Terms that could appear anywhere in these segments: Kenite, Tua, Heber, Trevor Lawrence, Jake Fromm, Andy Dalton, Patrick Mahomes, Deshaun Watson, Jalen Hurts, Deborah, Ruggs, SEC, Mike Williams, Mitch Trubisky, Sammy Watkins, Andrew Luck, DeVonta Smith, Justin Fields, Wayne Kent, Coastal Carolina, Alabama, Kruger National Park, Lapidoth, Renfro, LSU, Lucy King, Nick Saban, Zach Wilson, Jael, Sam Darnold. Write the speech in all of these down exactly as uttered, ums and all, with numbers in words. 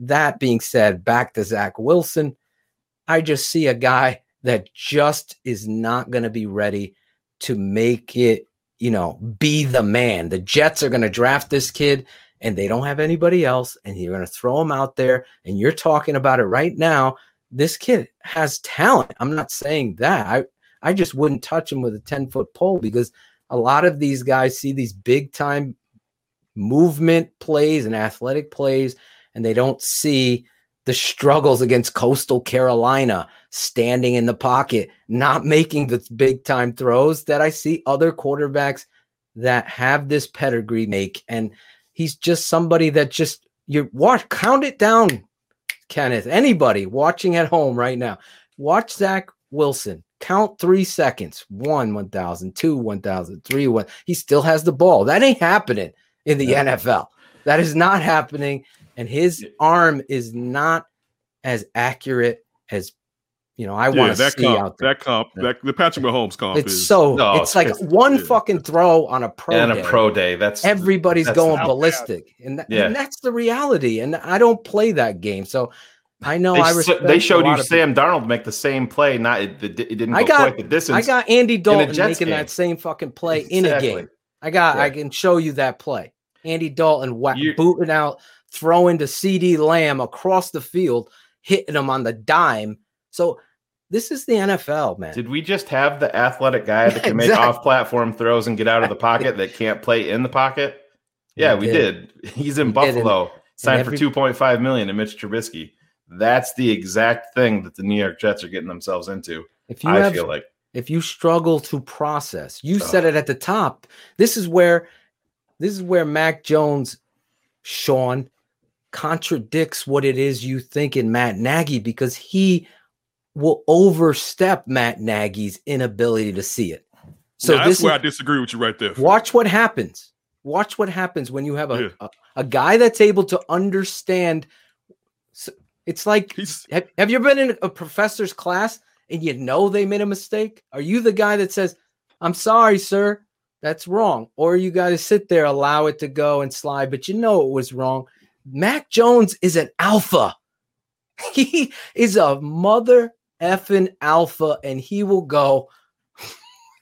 That being said, back to Zach Wilson, I just see a guy that just is not going to be ready to make it, you know, be the man. The Jets are going to draft this kid and they don't have anybody else, and you're going to throw him out there, and you're talking about it right now. This kid has talent. I'm not saying that. I, I just wouldn't touch him with a ten-foot pole, because a lot of these guys see these big-time movement plays and athletic plays, and they don't see the struggles against Coastal Carolina, standing in the pocket, not making the big-time throws that I see other quarterbacks that have this pedigree make. And he's just somebody that just – you watch, count it down, Kenneth. Anybody watching at home right now, watch Zach Wilson. Count three seconds. One, one thousand, two, one thousand, three, one. He still has the ball. That ain't happening in the N F L. That is not happening. And his arm is not as accurate as, you know, I yeah, want to see comp, out there. That comp, that, the Patrick Mahomes comp. It's is, so, no, it's like it's, one it's, fucking throw on a pro and day. And a pro day. That's Everybody's that's going ballistic. And, that, yeah. and that's the reality. And I don't play that game. So, I know. They, I respect they showed you Sam Darnold make the same play. Not it, it didn't go I got, quite the distance. I got Andy Dalton making game. that same fucking play exactly. in a game. I got. Yeah. I can show you that play. Andy Dalton whack, booting out, throwing to C D. Lamb across the field, hitting him on the dime. So this is the N F L, man. Did we just have the athletic guy that yeah, can make exactly. off-platform throws and get out of the pocket that can't play in the pocket? Yeah, we, we did. did. He's in we Buffalo, and, signed and every, for two point five million dollars to Mitch Trubisky. That's the exact thing that the New York Jets are getting themselves into. If you I have, feel like if you struggle to process, you oh. said it at the top. This is where this is where Mac Jones, Sean, contradicts what it is you think in Matt Nagy, because he will overstep Matt Nagy's inability to see it. So now, this that's is, where I disagree with you right there. Watch what happens. Watch what happens when you have a yeah. a, a guy that's able to understand. It's like, have, have you been in a professor's class and you know they made a mistake? Are you the guy that says, I'm sorry, sir, that's wrong? Or you got to sit there, allow it to go and slide, but you know it was wrong. Mac Jones is an alpha. He is a mother effing alpha, and he will go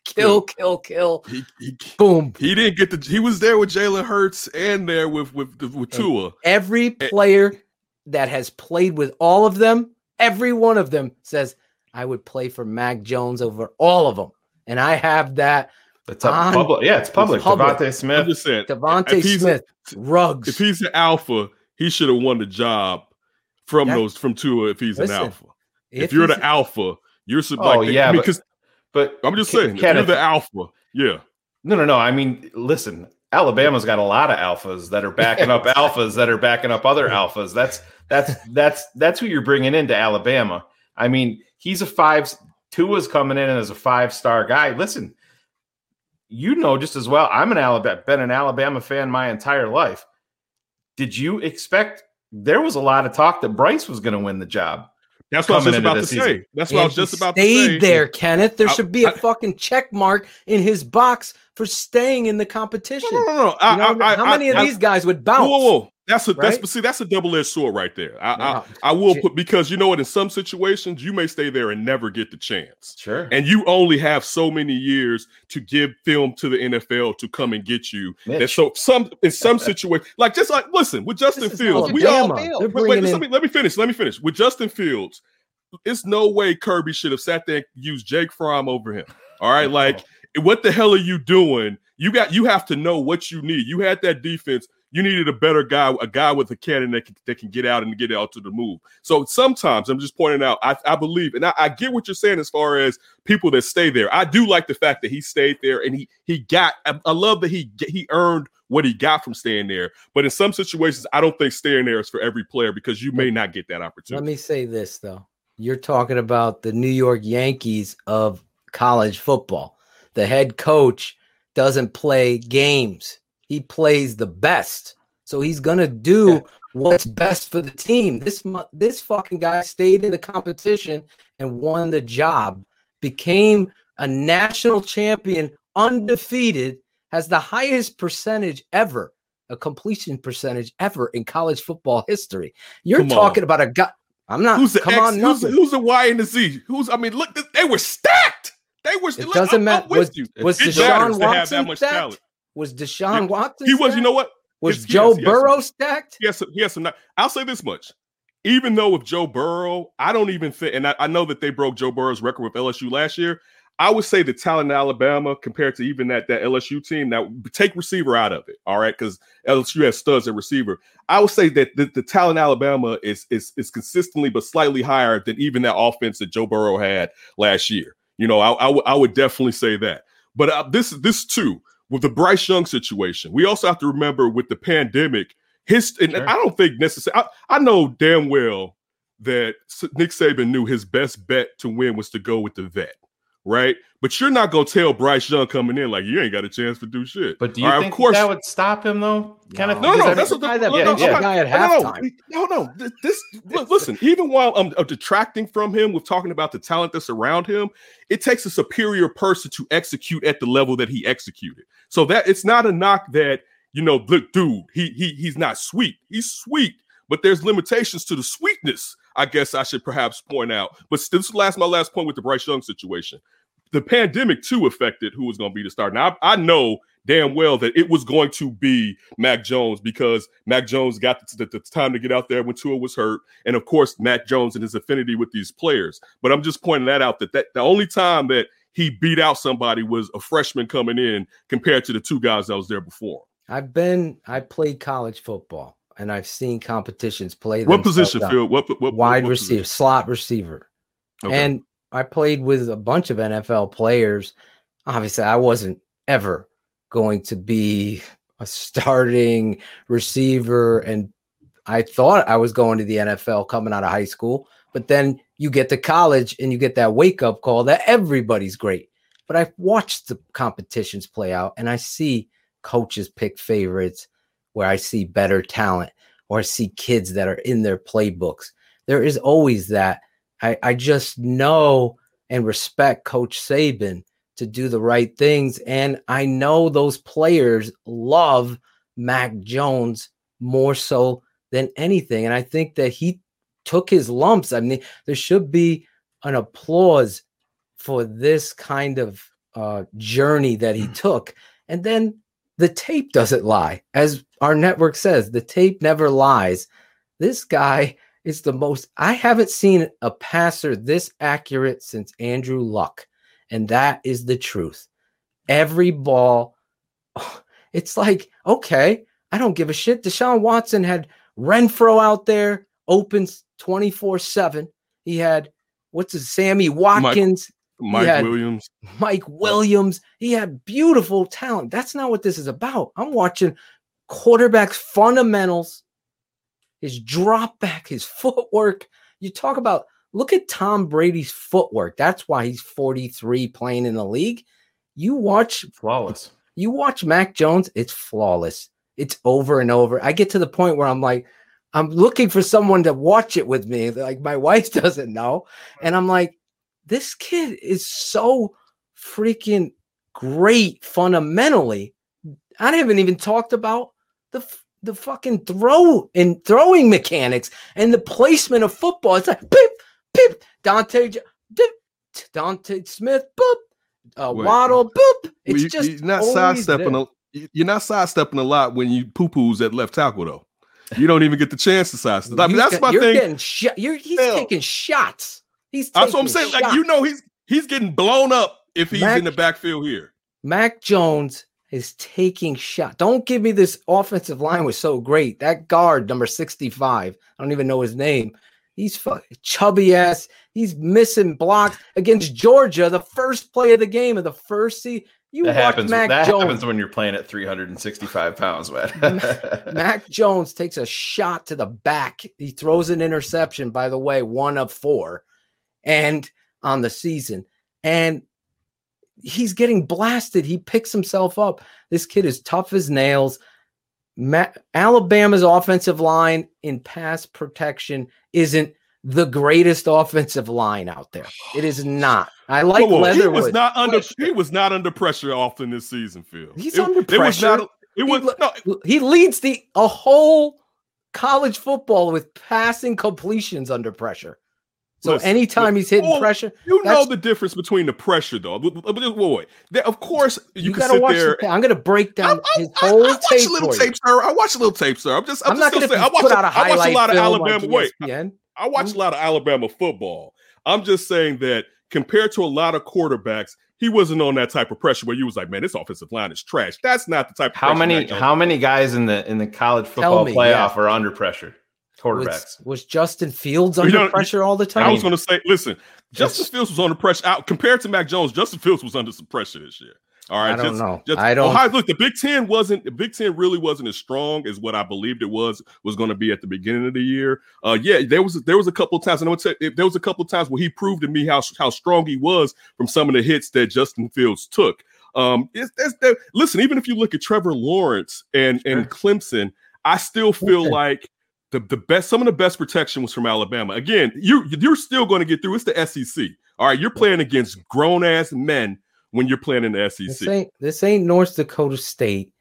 kill, kill, kill, he, he, boom. He didn't get the – he was there with Jalen Hurts and there with, with, with Tua. And every player – that has played with all of them, every one of them says, I would play for Mac Jones over all of them. And I have that. It's on, public. Yeah, it's public. It's public. DeVonta Smith. DeVonta Smith, Ruggs. If he's an alpha, he should have won the job from yeah. those from Tua if he's Listen, an alpha. If, if you're the alpha, you're – Oh, like, yeah. I mean, but, but I'm just saying, Kenneth, if you're the alpha, yeah. No, no, no. I mean, listen – Alabama's got a lot of alphas that are backing up alphas that are backing up other alphas. That's that's that's that's who you're bringing into Alabama. I mean, he's a five. Tua's coming in as a five-star guy. Listen, you know just as well. I'm an Alabama, been an Alabama fan my entire life. Did you expect? There was a lot of talk that Bryce was going to win the job. That's what I was just about to season. say. That's what and I was just about to say. Stayed there, Kenneth. There I, should be a I, fucking check mark in his box for staying in the competition. No, no, no. I, you know, I, I, I, how many I, of I, these guys would bounce? Whoa, whoa, whoa. That's a right? that's see, that's a double-edged sword right there. I, no. I, I will put, because you know what, in some situations you may stay there and never get the chance. Sure. And you only have so many years to give film to the N F L to come and get you. And so some in some situations, like just like listen with Justin Fields, we all wait, wait, let, me, let me finish. Let me finish with Justin Fields. It's no way Kirby should have sat there and used Jake Fromm over him. All right, like what the hell are you doing? You got you have to know what you need. You had that defense. You needed a better guy, a guy with a cannon that can, that can get out and get out to the move. So sometimes I'm just pointing out, I, I believe, and I, I get what you're saying as far as people that stay there. I do like the fact that he stayed there and he he got, I, I love that he he earned what he got from staying there. But in some situations, I don't think staying there is for every player because you may not get that opportunity. Let me say this, though. You're talking about the New York Yankees of college football. The head coach doesn't play games. He plays the best, so he's gonna do what's best for the team. This this fucking guy stayed in the competition and won the job, became a national champion, undefeated, has the highest percentage ever a completion percentage ever in college football history. You're come talking on. About a guy. I'm not. Who's the come X, on, who's, who's the Y and the Z? Who's? I mean, look, they were stacked. They were. It look, doesn't I'm, matter. I'm was, was it Deshaun Watson stacked? Was Deshaun Watson? He was. Stacked? You know what? Was it's, Joe yes, Burrow yes, stacked? Yes. Yes. I'm not. I'll say this much. Even though with Joe Burrow, I don't even think, and I, I know that they broke Joe Burrow's record with L S U last year. I would say the talent in Alabama compared to even that, that L S U team. Now, take receiver out of it, all right, because L S U has studs at receiver. I would say that the, the talent in Alabama is, is, is consistently but slightly higher than even that offense that Joe Burrow had last year. You know, I, I, w- I would definitely say that. But uh, this, this too, with the Bryce Young situation, we also have to remember with the pandemic, his and sure. I don't think necessarily – I know damn well that Nick Saban knew his best bet to win was to go with the vet. Right, but you're not gonna tell Bryce Young coming in like you ain't got a chance to do shit. But do you right, think that would stop him though? No, kind of no, no. That's what the guy at halftime. No, no. This listen. Even while I'm detracting from him with talking about the talent that's around him, it takes a superior person to execute at the level that he executed. So that it's not a knock that you know, look, dude, he he he's not sweet. He's sweet, but there's limitations to the sweetness. I guess I should perhaps point out, but this is last my last point with the Bryce Young situation. The pandemic too affected who was going to be the starter. Now I, I know damn well that it was going to be Mac Jones because Mac Jones got the, the, the time to get out there when Tua was hurt, and of course Mac Jones and his affinity with these players. But I'm just pointing that out that, that the only time that he beat out somebody was a freshman coming in compared to the two guys that was there before. I've been I played college football. And I've seen competitions play. What position, Phil? What, what, what wide what receiver, position? Slot receiver. Okay. And I played with a bunch of N F L players. Obviously, I wasn't ever going to be a starting receiver. And I thought I was going to the N F L coming out of high school. But then you get to college and you get that wake-up call that everybody's great. But I've watched the competitions play out, and I see coaches pick favorites, where I see better talent or I see kids that are in their playbooks. There is always that. I, I just know and respect Coach Saban to do the right things. And I know those players love Mac Jones more so than anything. And I think that he took his lumps. I mean, there should be an applause for this kind of uh, journey that he took. And then the tape doesn't lie. As our network says, the tape never lies. This guy is the most, I haven't seen a passer this accurate since Andrew Luck. And that is the truth. Every ball, it's like, okay, I don't give a shit. Deshaun Watson had Renfro out there, opens twenty-four seven. He had, what's his, Sammy Watkins. Mike. Mike Williams. Mike Williams. He had beautiful talent. That's not what this is about. I'm watching quarterback's fundamentals, his drop back, his footwork. You talk about, look at Tom Brady's footwork. That's why he's forty-three playing in the league. You watch flawless. You watch Mac Jones, it's flawless. It's over and over. I get to the point where I'm like, I'm looking for someone to watch it with me. Like my wife doesn't know. And I'm like, this kid is so freaking great fundamentally. I haven't even talked about the the fucking throw and throwing mechanics and the placement of football. It's like pip, pip, Dante, pip, Dante Smith, boop, uh, Waddle, boop. It's well, just you're not sidestepping. A, you're not sidestepping a lot when you poo poos at left tackle though. You don't even get the chance to sidestep. I mean, that's my you're thing. Getting sh- you're, he's Hell. taking shots. That's what I'm saying. Shots. Like you know, he's he's getting blown up if he's Mac, in the backfield here. Mac Jones is taking shots. Don't give me this offensive line was so great. That guard number sixty-five, I don't even know his name. He's fucking chubby ass. He's missing blocks against Georgia. The first play of the game of the first season. You that watch happens, Mac that Jones. That happens when you're playing at three hundred sixty-five pounds, man. Mac Jones takes a shot to the back. He throws an interception. By the way, one of four. And on the season, and he's getting blasted. He picks himself up. This kid is tough as nails. Ma- Alabama's offensive line in pass protection isn't the greatest offensive line out there. It is not. I like whoa, whoa. Leatherwood. He was not under. He was not under pressure often this season, Phil. He's it, under pressure. It was not, It was, he, no. he leads the a whole college football with passing completions under pressure. So listen, anytime listen. he's hitting well, pressure, you know the difference between the pressure, though. Wait, wait. There, of course, you, you can sit watch there. The, I'm going to break down I, I, his I, whole I, I watch tape a little tape, sir. I watch a little tape, sir. I'm just. I'm, I'm just not going to put out a, a highlight. I watch a lot of Alabama. Wait, I, I watch mm-hmm. a lot of Alabama football. I'm just saying that compared to a lot of quarterbacks, he wasn't on that type of pressure where you was like, man, this offensive line is trash. That's not the type of how many how many guys in the in the college football me, playoff yeah. are under pressure. Quarterbacks. Was, was Justin Fields under you know, pressure all the time? I was going to say, listen, Justin Fields was under pressure. Out compared to Mac Jones, Justin Fields was under some pressure this year. All right, I don't just, know. Just, I don't. Ohio, look, the Big Ten wasn't. The Big Ten really wasn't as strong as what I believed it was was going to be at the beginning of the year. Uh, yeah, there was there was a couple of times, and I would say there was a couple of times where he proved to me how how strong he was from some of the hits that Justin Fields took. Um, it's, it's, there, listen, even if you look at Trevor Lawrence and sure. and Clemson, I still feel okay. like. The, the best, some of the best protection was from Alabama. Again, you, you're still going to get through. It's the S E C. All right, you're playing against grown-ass men when you're playing in the S E C. This ain't, this ain't North Dakota State